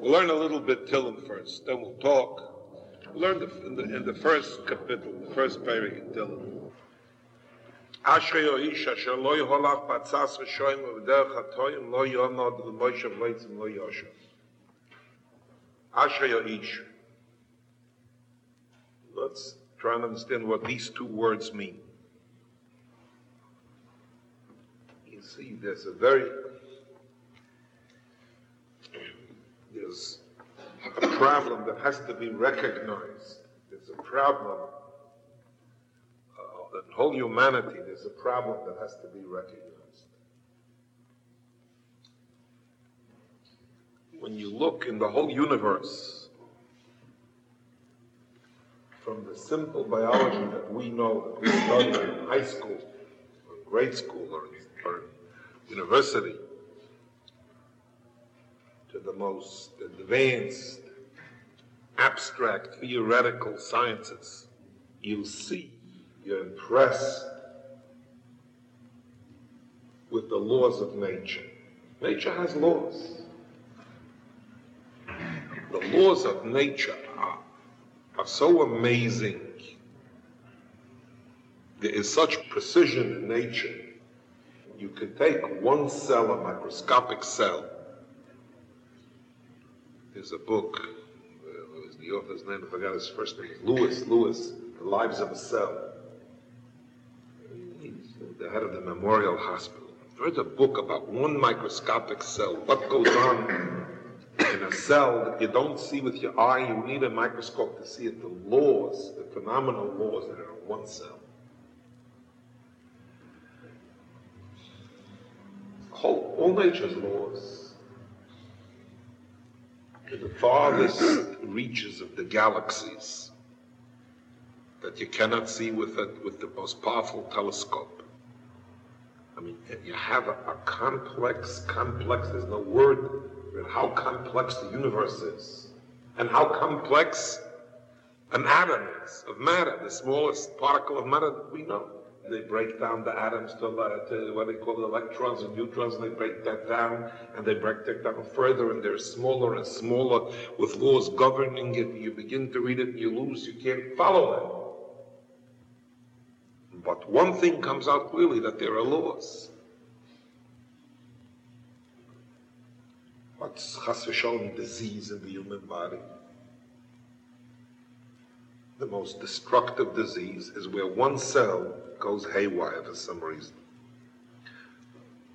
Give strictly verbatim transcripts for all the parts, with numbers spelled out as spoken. We'll learn a little bit Tillim first, then we'll talk. We'll learn the, in, the, in the first capital, the first period in Tillim. Let's try and understand what these two words mean. You see, there's a very... There's a problem that has to be recognized. There's a problem of the whole humanity. There's a problem that has to be recognized. When you look in the whole universe, from the simple biology that we know, that we study in high school, or grade school, or, or university, to the most advanced, abstract, theoretical sciences, you see, you're impressed with the laws of nature. Nature has laws. The laws of nature are, are so amazing. There is such precision in nature. You can take one cell, a microscopic cell. There's a book, uh, the author's name, I forgot his first name, Lewis, Lewis, The Lives of a Cell. He's the head of the Memorial Hospital. There's a book about one microscopic cell, what goes on in a cell that you don't see with your eye. You need a microscope to see it, the laws, the phenomenal laws that are in one cell. Whole, all nature's laws. To the farthest reaches of the galaxies that you cannot see with a, with the most powerful telescope. I mean, and you have a, a complex, complex, there's no word for how complex the universe is, and how complex an atom is of matter, the smallest particle of matter that we know. They break down the atoms to, uh, to what they call the electrons and neutrons, and they break that down, and they break that down further, and they're smaller and smaller with laws governing it. You begin to read it, and you lose, you can't follow it. But one thing comes out clearly, that there are laws. What's chas v'shalom disease in the human body? The most destructive disease is where one cell goes haywire for some reason.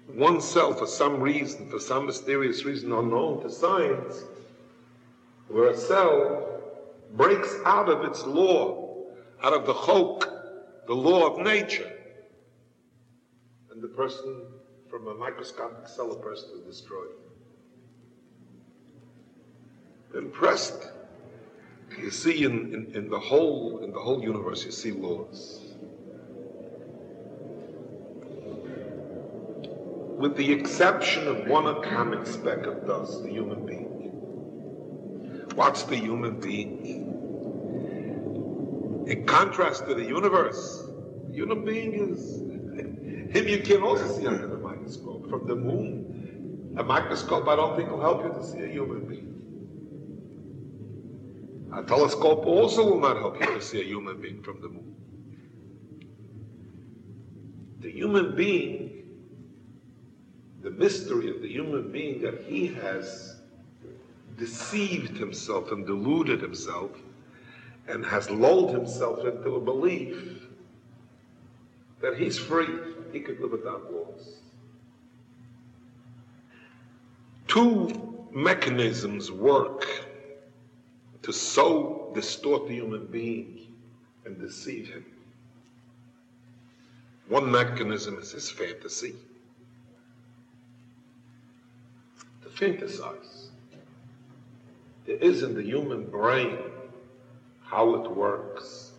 One cell, for some reason, for some mysterious reason unknown to science, where a cell breaks out of its law, out of the chok, the law of nature, and the person, from a microscopic cell, a person is destroyed. Impressed. You see, in, in, in the whole in the whole universe, you see laws. With the exception of one atomic speck of dust, the human being. What's the human being? In contrast to the universe, the human being is... Him you can also see under the microscope. From the moon, a microscope I don't think will help you to see a human being. A telescope also will not help you to see a human being from the moon. The human being... The mystery of the human being, that he has deceived himself and deluded himself and has lulled himself into a belief that he's free, he could live without laws. Two mechanisms work to so distort the human being and deceive him. One mechanism is his fantasy. Fantasize. There is in the human brain how it works,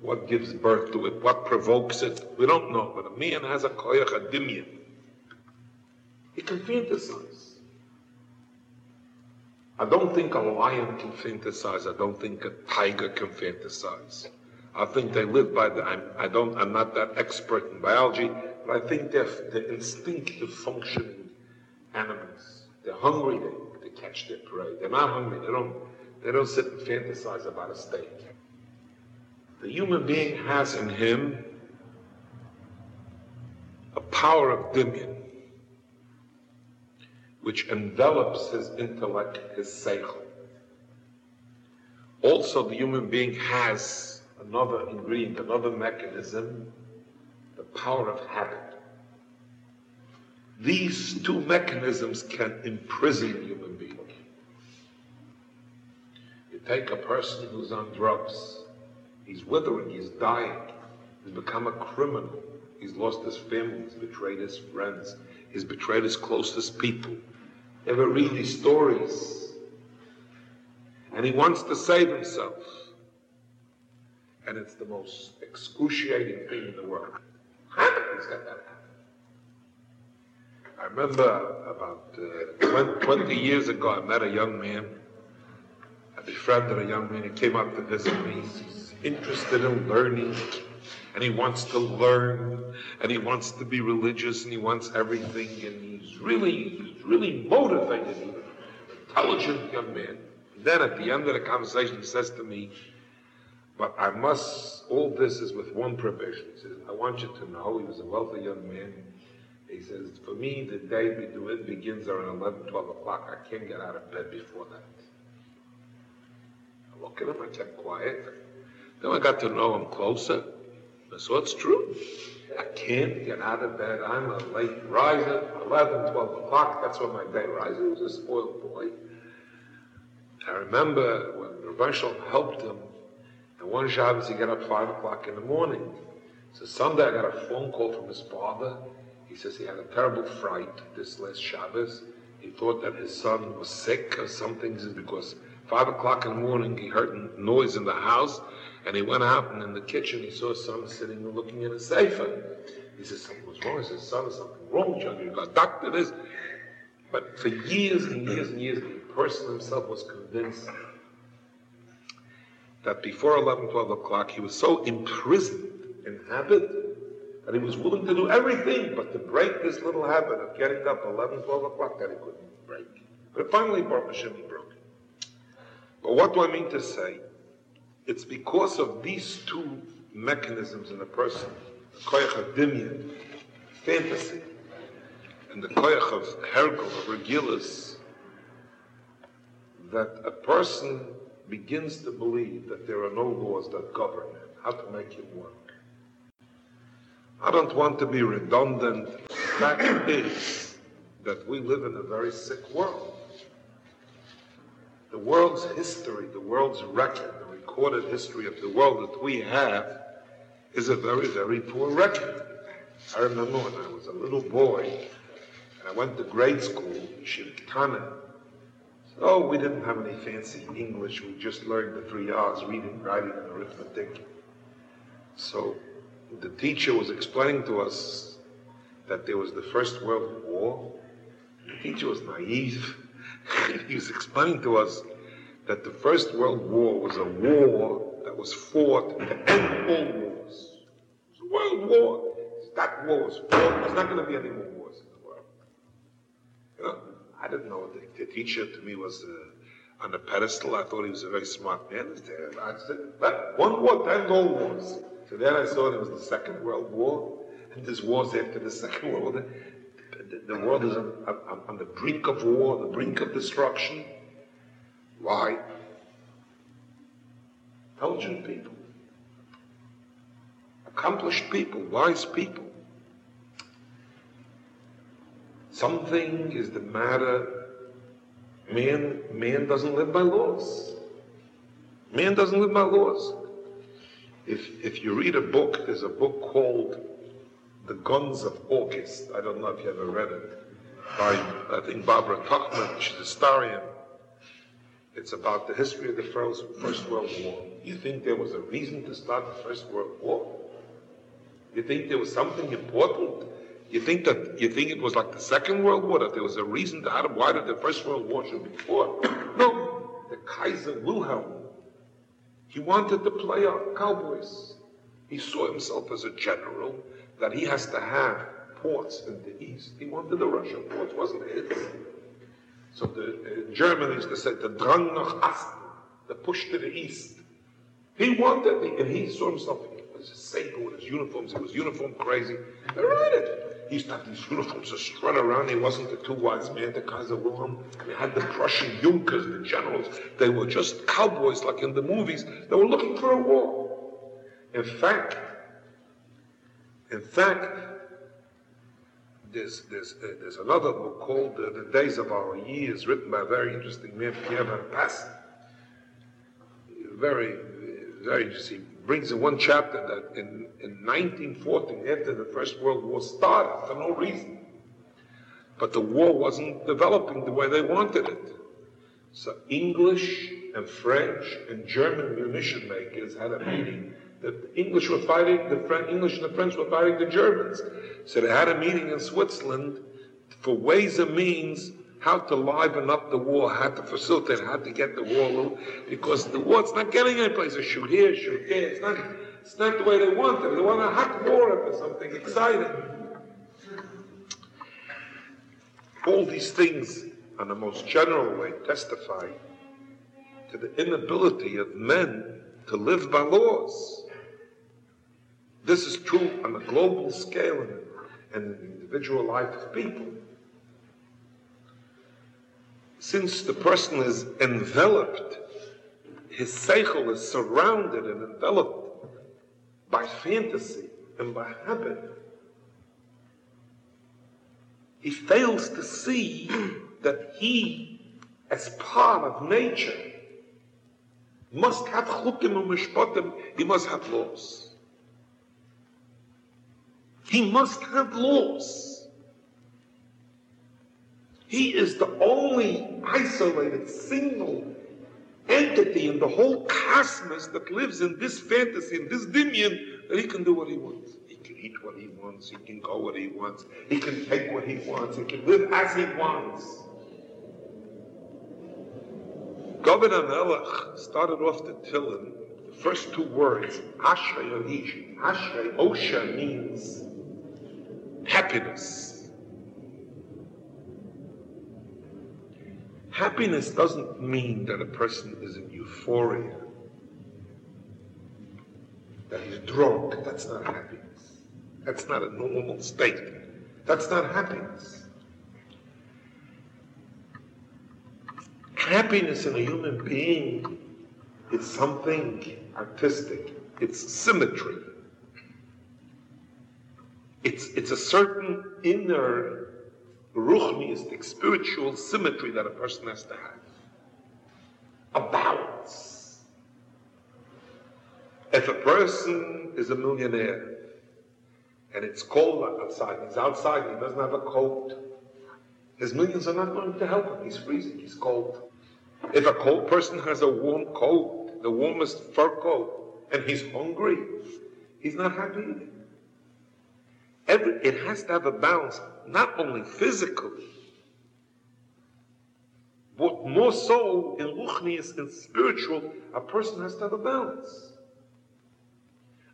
what gives birth to it, what provokes it. We don't know, but a man has a koyach adimyan. He can fantasize. I don't think a lion can fantasize. I don't think a tiger can fantasize. I think they live by the... I'm, I don't, I'm not that expert in biology, but I think they're, they're instinctive functioning animals. They're hungry, they, they catch their parade. They're not hungry. They don't, they don't sit and fantasize about a state. The human being has in him a power of dominion, which envelops his intellect, his seichel. Also, the human being has another ingredient, another mechanism, the power of habit. These two mechanisms can imprison a human being. You take a person who's on drugs, he's withering, he's dying, he's become a criminal, he's lost his family, he's betrayed his friends, he's betrayed his closest people. Ever read these stories? And he wants to save himself. And it's the most excruciating thing in the world. He's got that. I remember about uh, twenty years ago, I met a young man. I befriended a young man who came up to visit me. He's interested in learning, and he wants to learn, and he wants to be religious, and he wants everything, and he's really, he's really motivated, he's an intelligent young man. And then at the end of the conversation, he says to me, but I must, all this is with one provision. He says, I want you to know, he was a wealthy young man. He says, for me, the day we do it begins around eleven, twelve o'clock. I can't get out of bed before that. I look at him, I kept quiet. Then I got to know him closer. So it's true. I can't get out of bed. I'm a late riser, eleven, twelve o'clock. That's when my day rises. He was a spoiled boy. I remember when Rav Shlomo helped him, and one job is he got up five o'clock in the morning. So someday I got a phone call from his father. He says he had a terrible fright this last Shabbos. He thought that his son was sick or something, because five o'clock in the morning he heard a noise in the house, and he went out, and in the kitchen he saw his son sitting and looking in a safer. He says, something was wrong. He says, son, there's something wrong, John. You got doctor this. But for years and years and years, the person himself was convinced that before eleven, twelve o'clock, he was so imprisoned in habit that he was willing to do everything but to break this little habit of getting up eleven, twelve o'clock that he couldn't break. But finally, Baruch Hashem, he broke it. But what do I mean to say? It's because of these two mechanisms in a person, the koyach of dimyan, fantasy, and the koyach of hergel, of regulus, that a person begins to believe that there are no laws that govern him, how to make him work. I don't want to be redundant. The fact is that we live in a very sick world. The world's history, the world's record, the recorded history of the world that we have is a very, very poor record. I remember when I was a little boy, and I went to grade school, Shivtana. Oh, we didn't have any fancy English. We just learned the three R's, reading, writing, and arithmetic. So the teacher was explaining to us that there was the First World War. The teacher was naive. He was explaining to us that the First World War was a war that was fought to end all wars. It was a world war. That war was fought. There's not going to be any more wars in the world. You know? I didn't know. The, the teacher to me was uh, on a pedestal. I thought he was a very smart man. I said, but one war, ten gold wars. So then I saw there was the Second World War, and there's wars after the Second World War. The, the, the world is on, on, on the brink of war, the brink of destruction. Why? Intelligent people, accomplished people, wise people. Something is the matter. Man, man doesn't live by laws. Man doesn't live by laws. If if you read a book, there's a book called The Guns of August. I don't know if you ever read it. By, I think, Barbara Tuchman, she's a historian. It's about the history of the First, First World War. You think there was a reason to start the First World War? You think there was something important? You think that you think it was like the Second World War, that there was a reason to how, why did the First World War should be fought? No, the Kaiser Wilhelm, he wanted to play our cowboys. He saw himself as a general that he has to have ports in the east. He wanted the Russian ports, wasn't it? So the uh, Germans, they said, the drang nach Asten, the push to the east. He wanted, the, and he saw himself, he was a sable in his uniforms, he was uniform crazy. I read it. He used to have these uniforms to strut around. He wasn't the two wise men, the Kaiser Wilhelm. They had the Prussian Junkers, the generals. They were just cowboys like in the movies. They were looking for a war. In fact, in fact, There's, there's, uh, there's another book called uh, The Days of Our Years, written by a very interesting man, Pierre Van Passat. Very, very interesting. Brings in one chapter that in, in nineteen fourteen, after the First World War started, for no reason. But the war wasn't developing the way they wanted it. So English and French and German munition makers had a meeting. The English were fighting, the French, English and the French were fighting the Germans. So they had a meeting in Switzerland for ways and means, how to liven up the war, how to facilitate, how to get the war a little, because the war's not getting any place. They shoot here, shoot there. It's not, it's not the way they want it. They want a hot war or something exciting. All these things, in the most general way, testify to the inability of men to live by laws. This is true on a global scale and in the individual life of people. Since the person is enveloped, his seichel is surrounded and enveloped by fantasy and by habit, he fails to see that he, as part of nature, must have chukim and mishpatim, he must have laws. He must have laws. He is the only isolated, single entity in the whole cosmos that lives in this fantasy, in this dimion, that he can do what he wants. He can eat what he wants. He can go what he wants. He can take what he wants. He can live as he wants. Governor Melech started off the Tillim. The first two words, Ashrei Oish. Ashrei Osha means happiness. Happiness doesn't mean that a person is in euphoria, that he's drunk. That's not happiness. That's not a normal state. That's not happiness. Happiness in a human being is something artistic. It's symmetry. It's, it's a certain inner, ruchnistic, spiritual symmetry that a person has to have. A balance. If a person is a millionaire, and it's cold outside, he's outside, he doesn't have a coat, his millions are not going to help him. He's freezing, he's cold. If a cold person has a warm coat, the warmest fur coat, and he's hungry, he's not happy either. Every, it has to have a balance, not only physically, but more so in ruchnius, in spiritual, a person has to have a balance.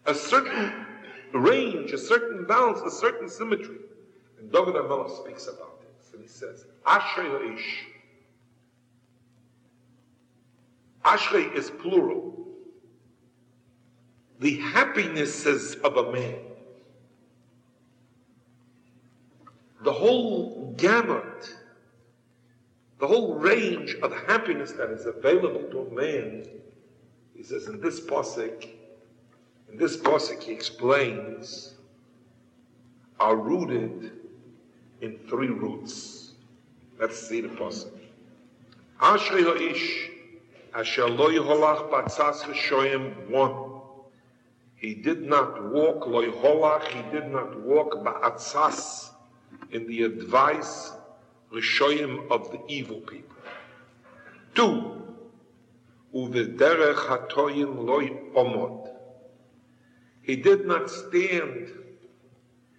A certain range, a certain balance, a certain symmetry. And David HaMelech speaks about this, and he says, Ashrei Ha'ish. Ashrei is plural. The happinesses of a man. The whole gamut, the whole range of happiness that is available to a man, he says in this pasuk, in this pasuk he explains, are rooted in three roots. Let's see the pasuk. Ashrei ha'ish asher lo yeholach b'atzas v'shoyim, one. He did not walk, lo yeholach, he did not walk ba'atzas, in the advice, Rishoyim, of the evil people. Two, Uvederech hatoyim loy omod. He did not stand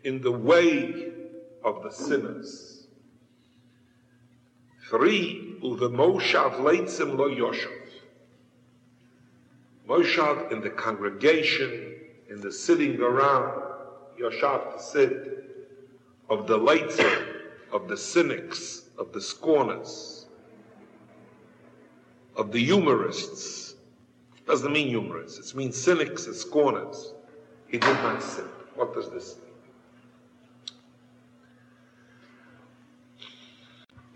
in the way of the sinners. Three, Uvemoshav leitzim lo yoshav. Moshav in the congregation, in the sitting around, yoshav to sit, of the later, of the cynics, of the scorners. of the humorists. It doesn't mean humorists. It means cynics, it's scorners. He did not sin. What does this mean?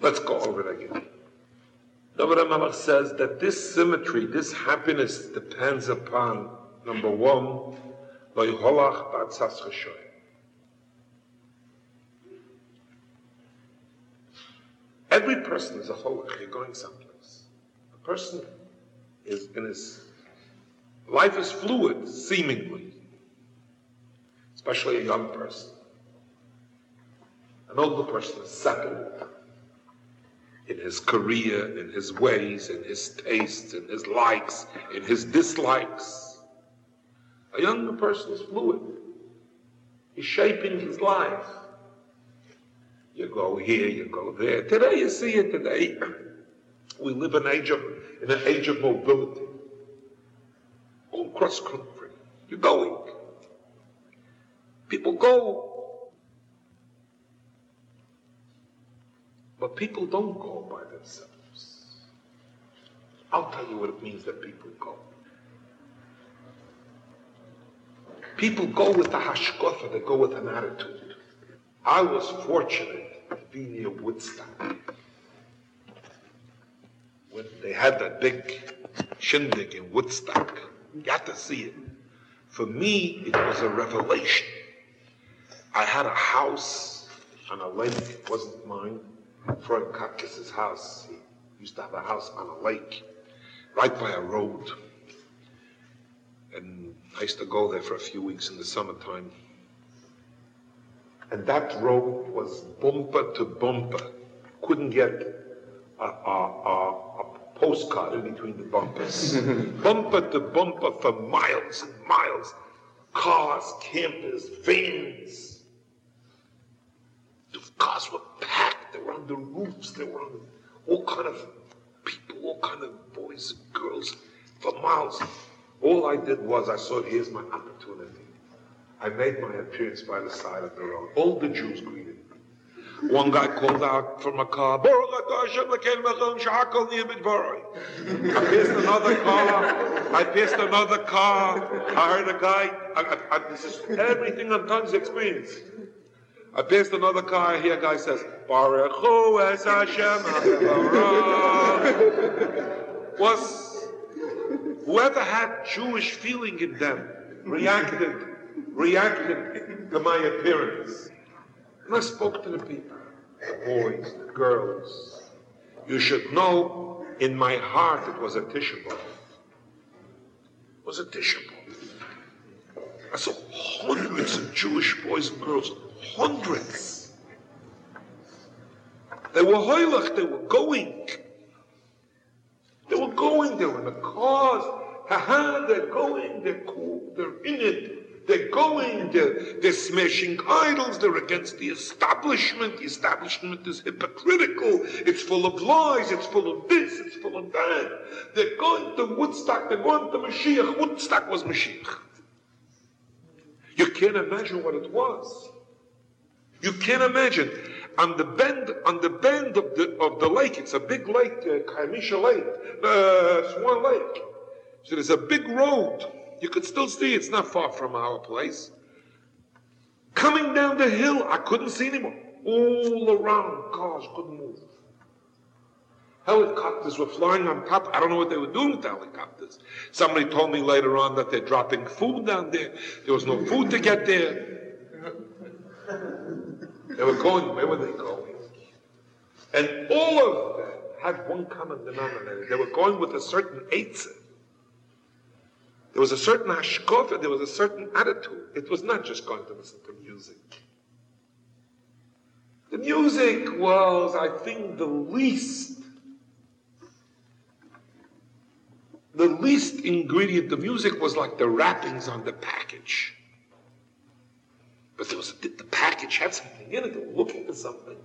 Let's go over it again. Noam Malach says that this symmetry, this happiness, depends upon, number one, every person is a holach. You're going someplace. A person is in his life is fluid, seemingly, especially a young person. An older person is settled in his career, in his ways, in his tastes, in his likes, in his dislikes. A younger person is fluid. He's shaping his life. You go here, you go there. Today, you see it today. We live in, age of, in an age of mobility. All across country. You're going. People go. But people don't go by themselves. I'll tell you what it means that people go. People go with a hashkafa, they go with an attitude. I was fortunate to be near Woodstock when they had that big shindig in Woodstock. You got to see it. For me, it was a revelation. I had a house on a lake, it wasn't mine. Freud Katz's house, he used to have a house on a lake, right by a road. And I used to go there for a few weeks in the summertime. And that road was bumper to bumper. Couldn't get a, a, a, a postcard in between the bumpers. Bumper to bumper for miles and miles. Cars, campers, vans. The cars were packed. They were on the roofs, they were on the, all kind of people, all kind of boys and girls for miles. All I did was I saw, here's my opportunity. I made my appearance by the side of the road. All the Jews greeted me. One guy called out from a car, I passed another car, I passed another car, I heard a guy, I, I, I, this is everything I'm tons of experience. I passed another car, here a guy says, Baruch Hu es Hashem HaBarach. Was whoever had Jewish feeling in them reacted, reacted to my appearance. And I spoke to the people, the boys, the girls. You should know, in my heart, it was a Tisha B'Av. It was a Tisha B'Av. I saw hundreds of Jewish boys and girls. Hundreds. They were hoylach, they were going. They were going, they were in the cars. Ha-ha, they're going, they're cool, they're in it. They're going, they're, they're smashing idols, they're against the establishment. The establishment is hypocritical. It's full of lies, it's full of this, it's full of that. They're going to Woodstock, they're going to Mashiach. Woodstock was Mashiach. You can't imagine what it was. You can't imagine. On the bend, on the bend of the of the lake, it's a big lake, uh, Khamisha Lake, uh, Swan Lake. So there's a big road. You could still see it's not far from our place. Coming down the hill, I couldn't see anymore. All around, cars couldn't move. Helicopters were flying on top. I don't know what they were doing with the helicopters. Somebody told me later on that they're dropping food down there. There was no food to get there. They were going, where were they going? And all of them had one common denominator. They were going with a certain eitzah. There was a certain hashkafa, there was a certain attitude. It was not just going to listen to music. The music was, I think, the least, the least ingredient. The music was like the wrappings on the package. But there was a, the package had something in it. They were looking for something.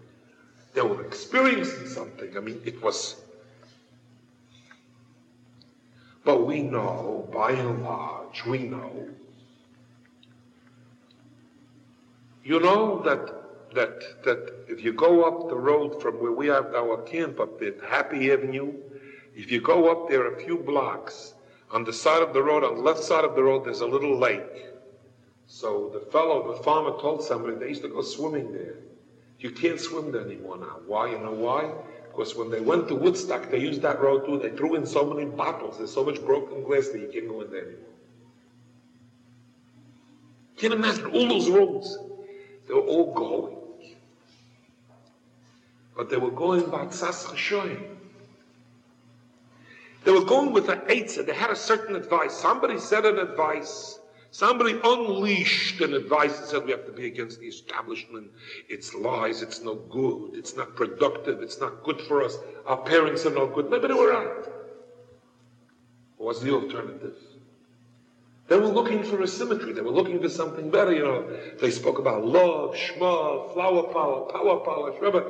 They were experiencing something. I mean, it was. But we know, by and large, we know. You know that that that if you go up the road from where we have our camp up at Happy Avenue, If you go up there a few blocks, on the side of the road, on the left side of the road, there's a little lake. So the fellow, the farmer, told somebody they used to go swimming there. You can't swim there anymore now. Why? You know why? Because when they went to Woodstock, they used that road too. They threw in so many bottles. There's so much broken glass that you can't go in there anymore. Can't imagine all those roads. They were all going. But they were going by Tzas Chashoyim. They were going with the Eitzah. They had a certain advice. Somebody said an advice. Somebody unleashed an advice and said, we have to be against the establishment. It's lies. It's no good. It's not productive. It's not good for us. Our parents are no good. Maybe they were right. What was the alternative? They were looking for a symmetry. They were looking for something better, you know. They spoke about love, shma, flower power, power power, shrubber.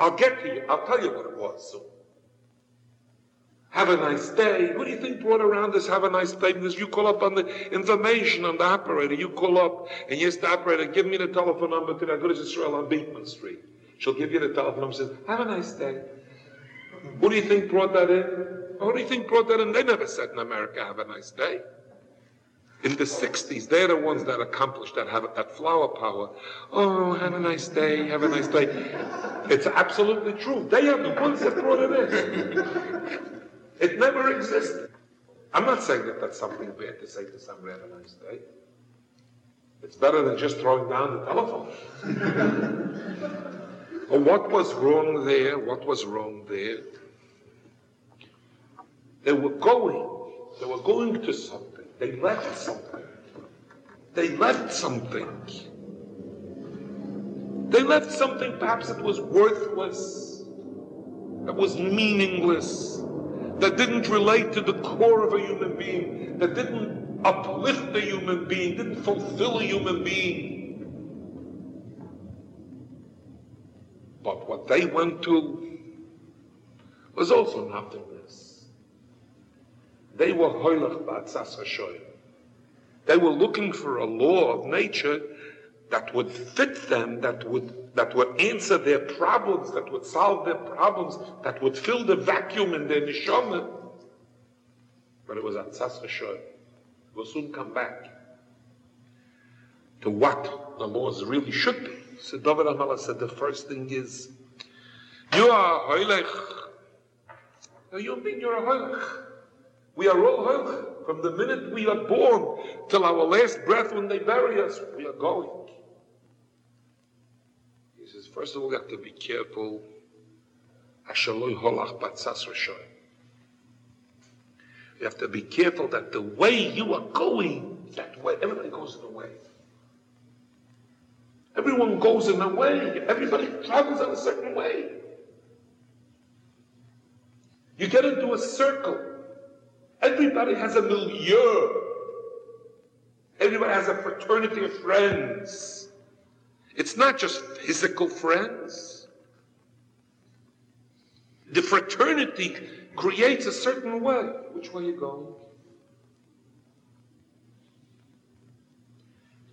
I'll get to you. I'll tell you what it was soon. Have a nice day. Who do you think brought around this have a nice day? Because you call up on the information on the operator. You call up, and yes, the operator, give me the telephone number to the Golders Israel on Bateman Street. She'll give you the telephone number and says, have a nice day. Who do you think brought that in? Who do you think brought that in? They never said in America, have a nice day. In the sixties, they're the ones that accomplished that, have that flower power. Oh, have a nice day, have a nice day. It's absolutely true. They are the ones that brought it in. It never existed. I'm not saying that that's something bad to say to somebody, have a nice day. It's better than just throwing down the telephone. But what was wrong there? What was wrong there? They were going. They were going to something. They left something. They left something. They left something perhaps that was worthless, that was meaningless, that didn't relate to the core of a human being, that didn't uplift a human being, didn't fulfill a human being. But what they went to was also nothingness. They were hoylach ba'atzas hashoyim. They were looking for a law of nature that would fit them, that would that would answer their problems, that would solve their problems, that would fill the vacuum in their neshama. But it was atzas hashoyim. We'll soon come back to what the laws really should be. So David HaMelech said the first thing is, you are hoylach. No, you mean you're a hoylach. We are all hoylach. From the minute we are born till our last breath when they bury us, we are going. He says, first of all, we have to be careful. You have to be careful that the way you are going, that way, everybody goes in a way. Everyone goes in a way. Everybody travels in a certain way. You get into a circle. Everybody has a milieu. Everybody has a fraternity of friends. It's not just physical friends. The fraternity creates a certain way. Which way are you going?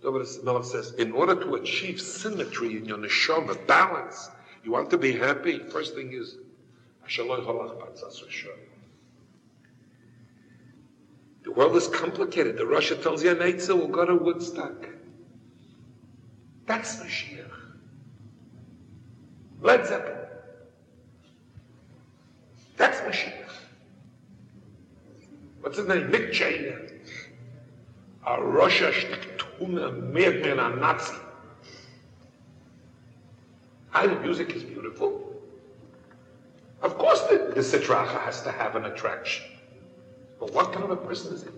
David HaMelech says, in order to achieve symmetry in your neshama, balance, you want to be happy, first thing is, the world is complicated. The Russia tells you an Eitzah will go to Woodstock. That's Mashiach. Led Zeppelin. That's Mashiach. What's his name? Mick Jagger. A Russia shtiktume, madman, a Nazi. I, the music is beautiful. Of course the, the Sitracha has to have an attraction. But what kind of a person is it?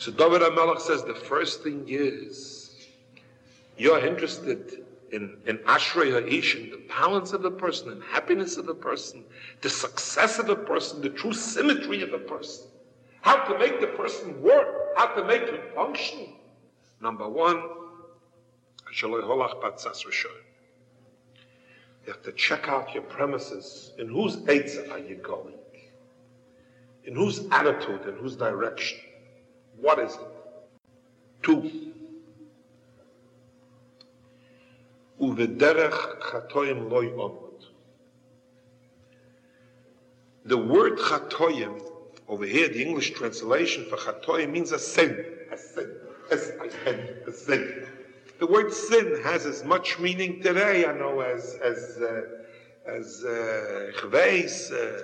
So David HaMelech says the first thing is you're interested in, in Ashrei Ha'ish, in the balance of the person, in happiness of the person, the success of the person, the true symmetry of the person, how to make the person work, how to make him function. Number one, you have to check out your premises. In whose eitzah are you going? In whose attitude? In whose direction? What is it? Two. U'v'derech chatoim loy omod. The word chatoyim, over here, the English translation for chatoyim means a sin. A sin. A sin. A sin. The word sin has as much meaning today, I know, as as uh, as uh, chveis, uh,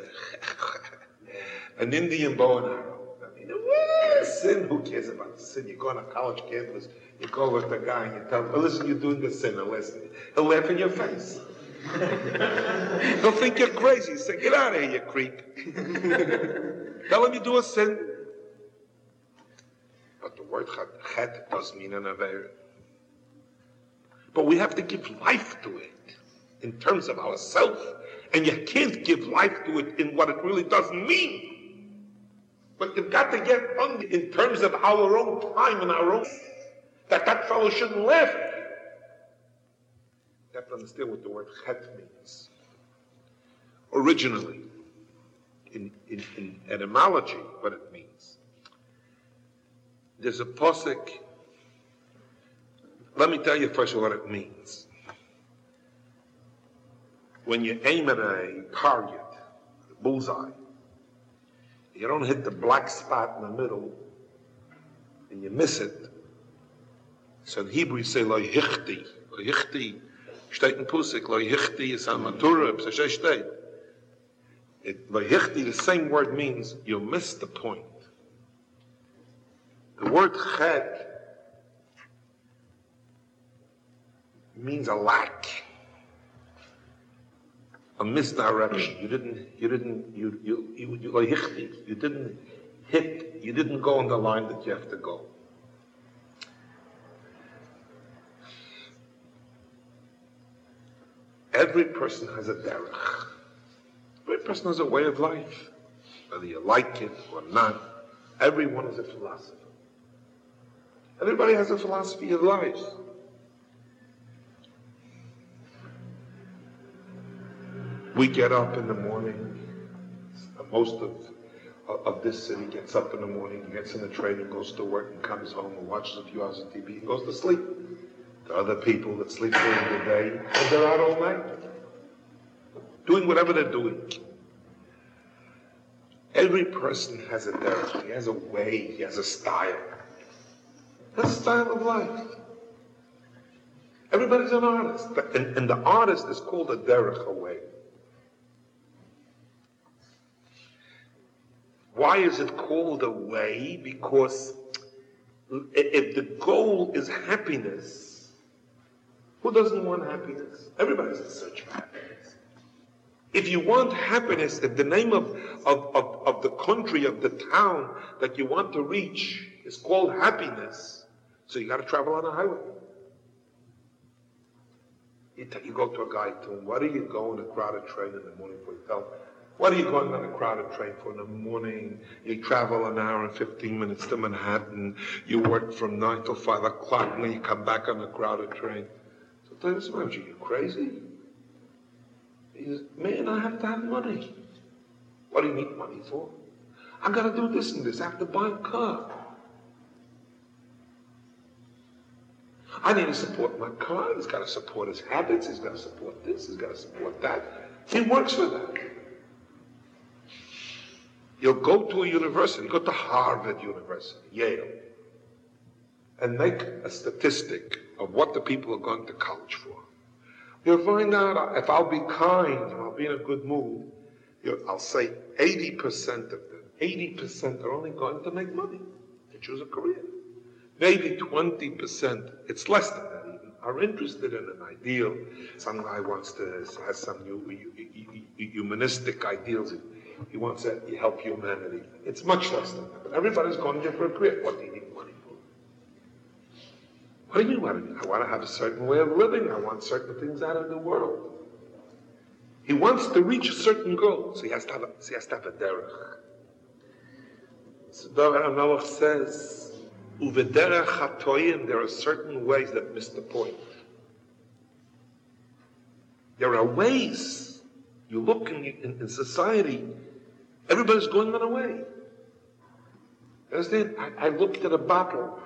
an Indian bow and arrow. I mean, well, sin, who cares about sin? You go on a college campus, you go with the guy and you tell him, oh, listen, you're doing the sin. He'll, listen. He'll laugh in your face. He'll think you're crazy. He'll say, get out of here, you creep. Tell him you do a sin. But the word chet does mean an aveira. But we have to give life to it in terms of ourselves. And you can't give life to it in what it really doesn't mean. But you've got to get on in terms of our own time and our own, that that fellow shouldn't laugh at you. You have to understand what the word chet means. Originally, in, in, in etymology, what it means. There's a posik. Let me tell you first what it means. When you aim at a target, a bullseye, you don't hit the black spot in the middle, and you miss it. So in Hebrew you say, Loi hichti, Loi hichti, steht in Pusik, Loi hichti is a matura, psashe steht. Loi hichti, the same word means, you missed the point. The word chet means a lack, a misdirection. You didn't, you didn't, you, you, you, you, you didn't hit, you didn't go on the line that you have to go. Every person has a derech. Every person has a way of life, whether you like it or not. Everyone is a philosopher. Everybody has a philosophy of life. We get up in the morning. Most of of this city gets up in the morning, gets in the train and goes to work and comes home and watches a few hours of T V and goes to sleep. There are other people that sleep during the day and they're out all night, doing whatever they're doing. Every person has a direction, he has a way, he has a style. That's a style of life. Everybody's an artist. And, and the artist is called a derech, a way. Why is it called a way? Because if the goal is happiness, who doesn't want happiness? Everybody's in search for happiness. If you want happiness, if the name of, of, of, of the country, of the town that you want to reach is called happiness, so you got to travel on a highway. You, t- you go to a guy, to him, what do you go on a crowded train in the morning for? You tell him, what are you going on a crowded train for in the morning? You travel an hour and fifteen minutes to Manhattan. You work from nine till five o'clock, and then you come back on a crowded train. So tell him, are you crazy? He says, man, I have to have money. What do you need money for? I got to do this and this. I have to buy a car. I need to support my car. He's got to support his habits. He's got to support this. He's got to support that. He works for that. You'll go to a university, go to Harvard University, Yale, and make a statistic of what the people are going to college for. You'll find out, if I'll be kind and I'll be in a good mood, I'll say eighty percent of them, eighty percent are only going to make money, to choose a career. Maybe twenty percent, it's less than that even, are interested in an ideal. Some guy wants to, has some humanistic ideals. He wants to help humanity. It's much less than that. But everybody's going there for a career. What do you need money for? What do you mean? What do you mean? I want to have a certain way of living. I want certain things out of the world. He wants to reach a certain goal, so he has to have a, so he has to have a derech. So David HaMelech says, "Uvederech hatoyim." There are certain ways that miss the point. There are ways. You look in, in, in society, everybody's going on a way. You understand? I, I looked at a bottle.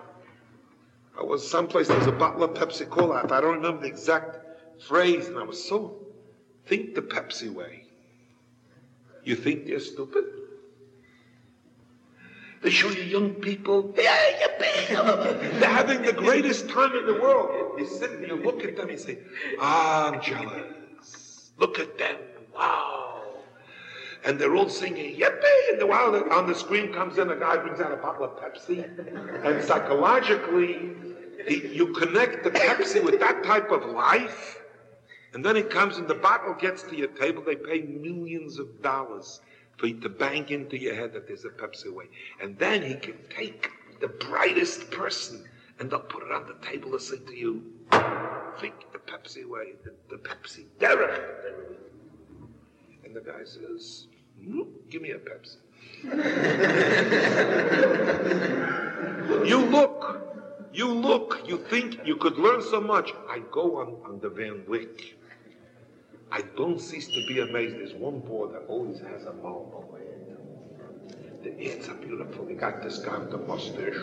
I was someplace, there was a bottle of Pepsi Cola. I don't remember the exact phrase, and I was so, think the Pepsi way. You think they're stupid? They show you young people, they're having the greatest time in the world. You sit and you look at them and say, ah, I'm jealous. Look at them, wow. And they're all singing, yippee, and the while on the screen comes in a guy brings out a bottle of Pepsi, and psychologically, he, you connect the Pepsi with that type of life, and then it comes and the bottle gets to your table, they pay millions of dollars for you to bang into your head that there's a Pepsi away. And then he can take the brightest person and they'll put it on the table and say to you, think the Pepsi away, the, the Pepsi, derech. And the guy says, give me a Pepsi. You look, you look, you think you could learn so much. I go on, on the Van Wyck. I don't cease to be amazed. There's one board that always has a Marlboro in it. It's a beautiful. He got this guy with the mustache.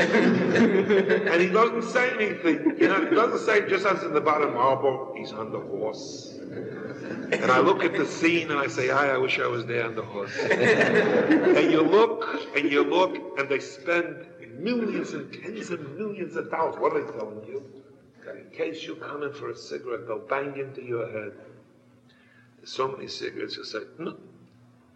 And he doesn't say anything. You know, he doesn't say, just as in the bottom Marlboro, he's on the horse. And I look at the scene and I say, aye, I wish I was there on the horse. And you look, and you look, and they spend millions and tens of millions of dollars. What are they telling you? In case you come in for a cigarette, they'll bang into your head. There's so many cigarettes, you say, no,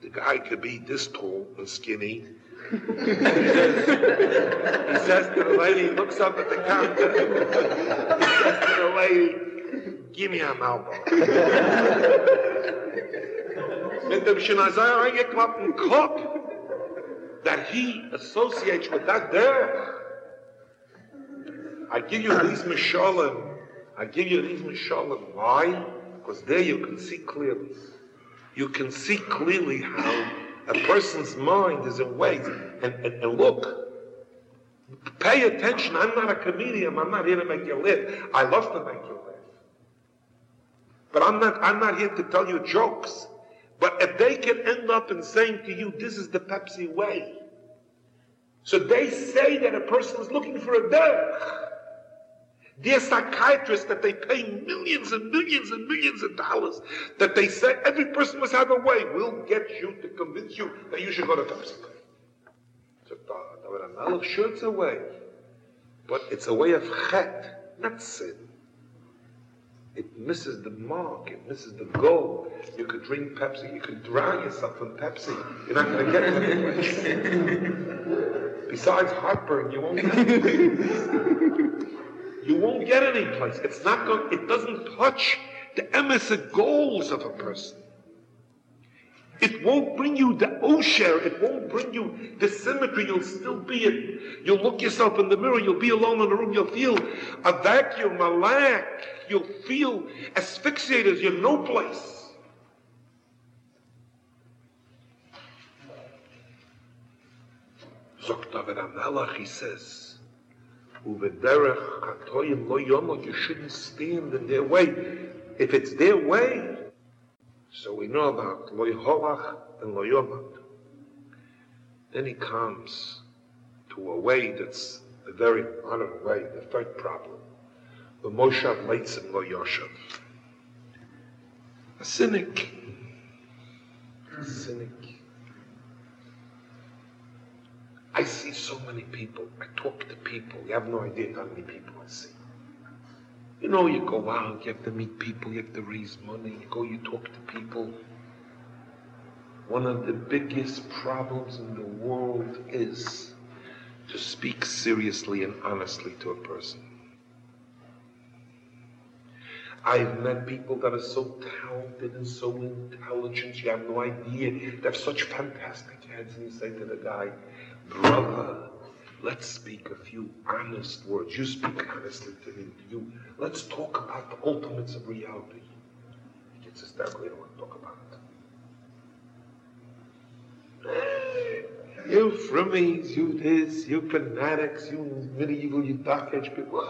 the guy could be this tall and skinny. he, says, he says to the lady, he looks up at the counter, he says to the lady, give me a Marlboro. And the Shinazai Club and Club that he associates with that there. I give you these mishalim. I give you these mishalim. Why? Because there you can see clearly. You can see clearly how a person's mind is in ways. And, and, and look, pay attention. I'm not a comedian. I'm not here to make you laugh. I love to make you laugh. But I'm not, I'm not here to tell you jokes. But if they can end up in saying to you, this is the Pepsi way. So they say that a person is looking for a derech. They're psychiatrists that they pay millions and millions and millions of dollars, that they say every person must have a way. We'll get you to convince you that you should go to Pepsi. So David HaMelech, sure it's a way, but it's a way of chet, not sin. It misses the mark, it misses the goal. You could drink Pepsi, you could drown yourself in Pepsi. You're not going to get anyplace. Besides heartburn, you won't get anyplace. You won't get any place. It's not going, it doesn't touch the emersive goals of a person. It won't bring you the osher, it won't bring you the symmetry, you'll still be it. You'll look yourself in the mirror, you'll be alone in the room, you'll feel a vacuum, a lack, you'll feel asphyxiated, you're no place. Zok David HaMelech, he says, you shouldn't stand in their way. If it's their way, so we know about Lo Holach and Lo Yomot. Then he comes to a way that's a very modern way, the third problem. The Moshav Leitzim Lo Yoshav. A cynic. A cynic. I see so many people, I talk to people, you have no idea how many people I see. You know, you go out, you have to meet people, you have to raise money, you go, you talk to people. One of the biggest problems in the world is to speak seriously and honestly to a person. I've met people that are so talented and so intelligent, you have no idea, they have such fantastic heads, and you say to the guy, brother, let's speak a few honest words. You speak honestly to me, to you. Let's talk about the ultimates of reality. He gets hysterical, you don't want to talk about it. You frimmies, you this, you fanatics, you medieval, you dark age people.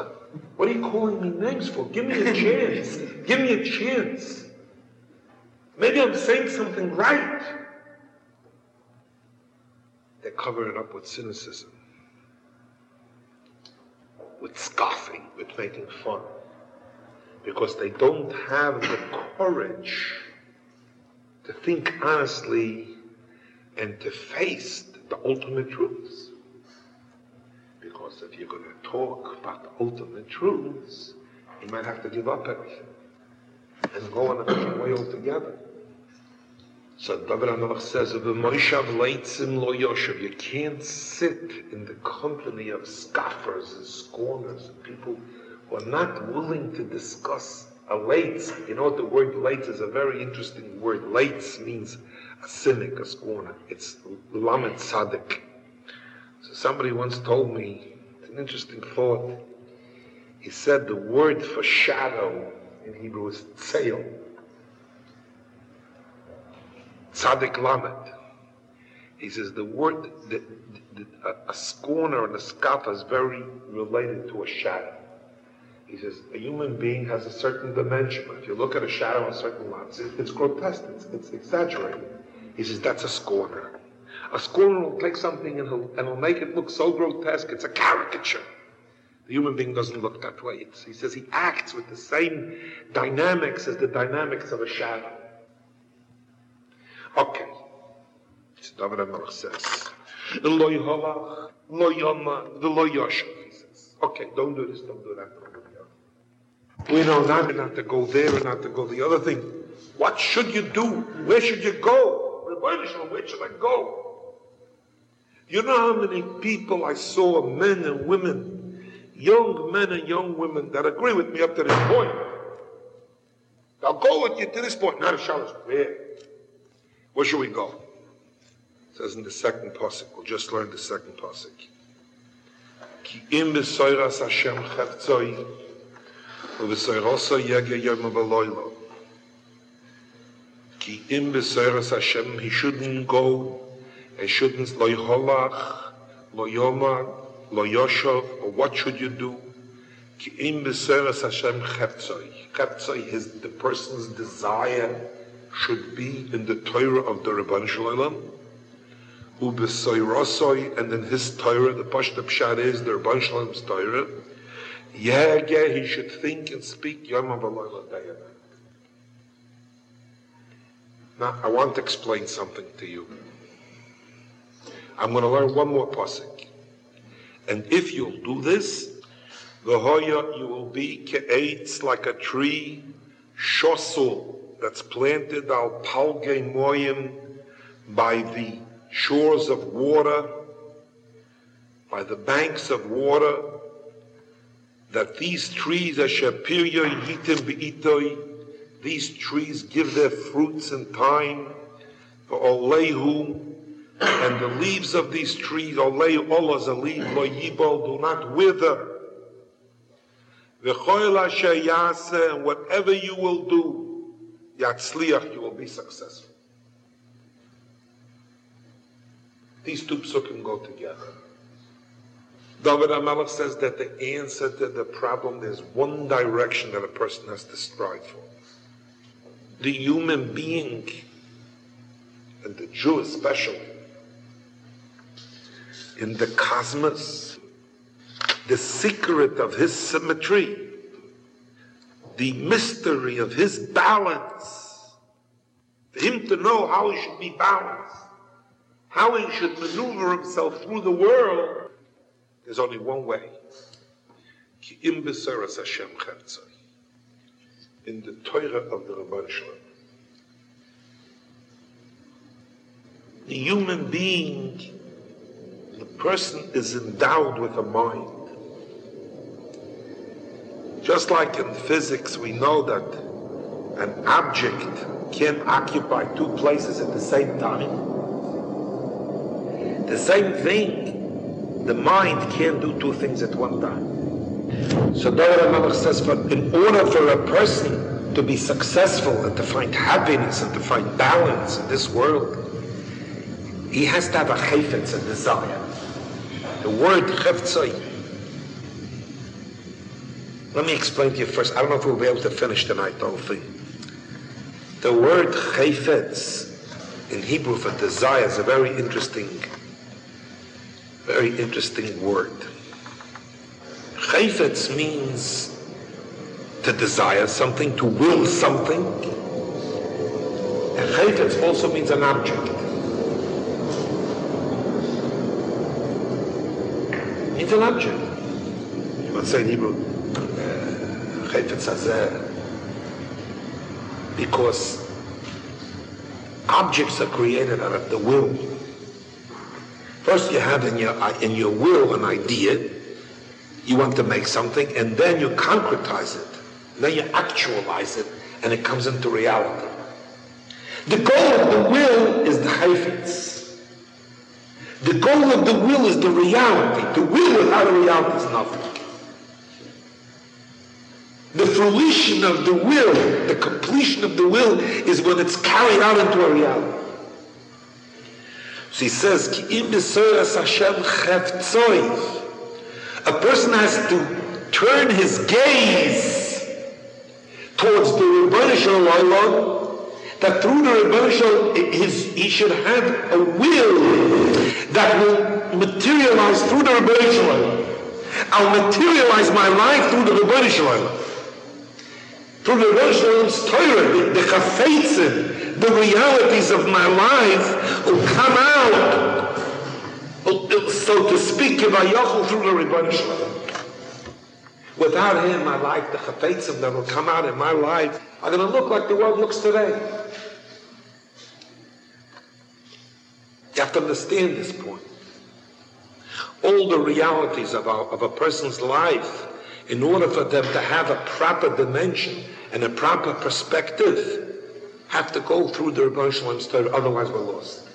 What are you calling me names for? Give me a chance. Give me a chance. Maybe I'm saying something right. They cover it up with cynicism, with scoffing, with making fun, because they don't have the courage to think honestly and to face the ultimate truths. Because if you're going to talk about the ultimate truths, you might have to give up everything and go on a different way altogether. So David HaMelech says, you can't sit in the company of scoffers and scorners and people who are not willing to discuss a leitz. You know, the word leitz is a very interesting word. Leitz means a cynic, a scorner. It's lamed tzaddik. So somebody once told me, it's an interesting thought. He said the word for shadow in Hebrew is tzeil. Tzaddik Lamed. He says the word, the, the, the, a, a scorner and a scoffer is very related to a shadow. He says a human being has a certain dimension. If you look at a shadow on a certain line, it's, it's grotesque, it's, it's exaggerated. He says that's a scorner. A scorner will take something and he'll, and he'll make it look so grotesque, it's a caricature. The human being doesn't look that way. It's, he says he acts with the same dynamics as the dynamics of a shadow. Okay, so David HaMelech says, Lo Yeholach, Lo Yoma, Lo Yoshev, he says. Okay, don't do this, don't do that, don't do the other. We know that, not to go there, and not to go the other thing. What should you do? Where should you go? Where should I go? You know how many people I saw, men and women, young men and young women, that agree with me up to this point. They'll go with you to this point. Not a shallow where? Where should we go? It says in the second pasuk. We'll just learn the second pasuk. Ki im b'soiras Hashem chavtzoi, u'b'soirasa yege yom v'loilo. Ki im b'soiras Hashem, he shouldn't go, he shouldn't, lo yholach, lo yomar, lo yoshav, or what should you do? Ki im b'soiras Hashem chavtzoi. Chavtzoi is the person's desire, should be in the Torah of the Rebbeinu Shalom, u'b'soirosoi, and in his Torah, the Pashta Pshat is the Rebbeinu Shalom's Torah. Yeah, yeah, he should think and speak Yom HaValayla, day and night. Now, I want to explain something to you. I'm going to learn one more pasuk, and if you'll do this, v'hoya, you will be ke'etz, like a tree, shosul, that's planted al palge moyim, by the shores of water, by the banks of water, that these trees asher piryo yitim beitoi, these trees give their fruits in time, for olehu, and the leaves of these trees, olehu, olas a leaf, lo yibol, do not wither. V'choil asher yaseh, and whatever you will do, Yatzliach, you will be successful. These two psukim go together. David HaMelech says that the answer to the problem, there's one direction that a person has to strive for. The human being, and the Jew especially, in the cosmos, the secret of his symmetry, the mystery of his balance, for him to know how he should be balanced, how he should maneuver himself through the world, there's only one way. In the Torah of the Rebbeinu Shalom. The human being, the person is endowed with a mind. Just like in physics, we know that an object can occupy two places at the same time. The same thing, the mind can't do two things at one time. So David HaMelech says, in order for a person to be successful and to find happiness and to find balance in this world, he has to have a chafetz, a desire. The word chaftzai. Let me explain to you first. I don't know if we'll be able to finish tonight the whole thing. The word chayfetz in Hebrew for desire is a very interesting, very interesting word. Chayfetz means to desire something, to will something, A chaytetz also means an object. It's an object. You would say in Hebrew, chaytetz hazeh, because objects are created out of the will. First you have in your, in your will an idea, you want to make something, and then you concretize it. Then you actualize it, and it comes into reality. The goal of the will is the chayfetz. The goal of the will is the reality. The will without a reality is nothing. The fruition of the will, the completion of the will, is when it's carried out into a reality. So he says, Ki im b'soras Hashem cheftzoi. A person has to turn his gaze towards the Rebbeinu Shalom, that through the Rebbeinu Shalom he should have a will that will materialize through the Rebbeinu Shalom. I'll materialize my life through the Rebbeinu Shalom. Through the Rebbeinu Shalom's Torah, the chafetzim, the realities of my life will come out, so to speak, through the Rebbeinu Shalom. Without him, my life, the chafetzim that will come out in my life, are going to look like the world looks today. You have to understand this point. All the realities of, our, of a person's life, in order for them to have a proper dimension and a proper perspective, have to go through the Rebbeinu Shalom's Torah, otherwise we're lost.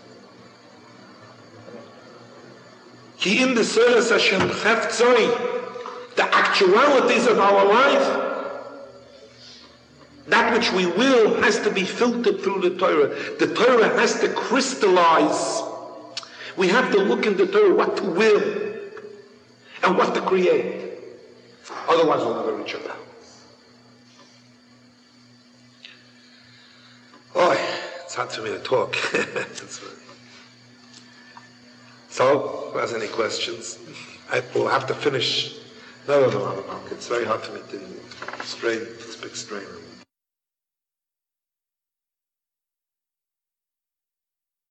Ki im b'soras Hashem cheftzoi. The actualities of our life, that which we will, has to be filtered through the Torah. The Torah has to crystallize. We have to look in the Torah what to will and what to create. Otherwise we'll never reach a balance. Oh, it's hard for me to talk. So, if there's any questions, I will have to finish. No, no, no, no, no. It's very hard for me to strain, it's a big strain.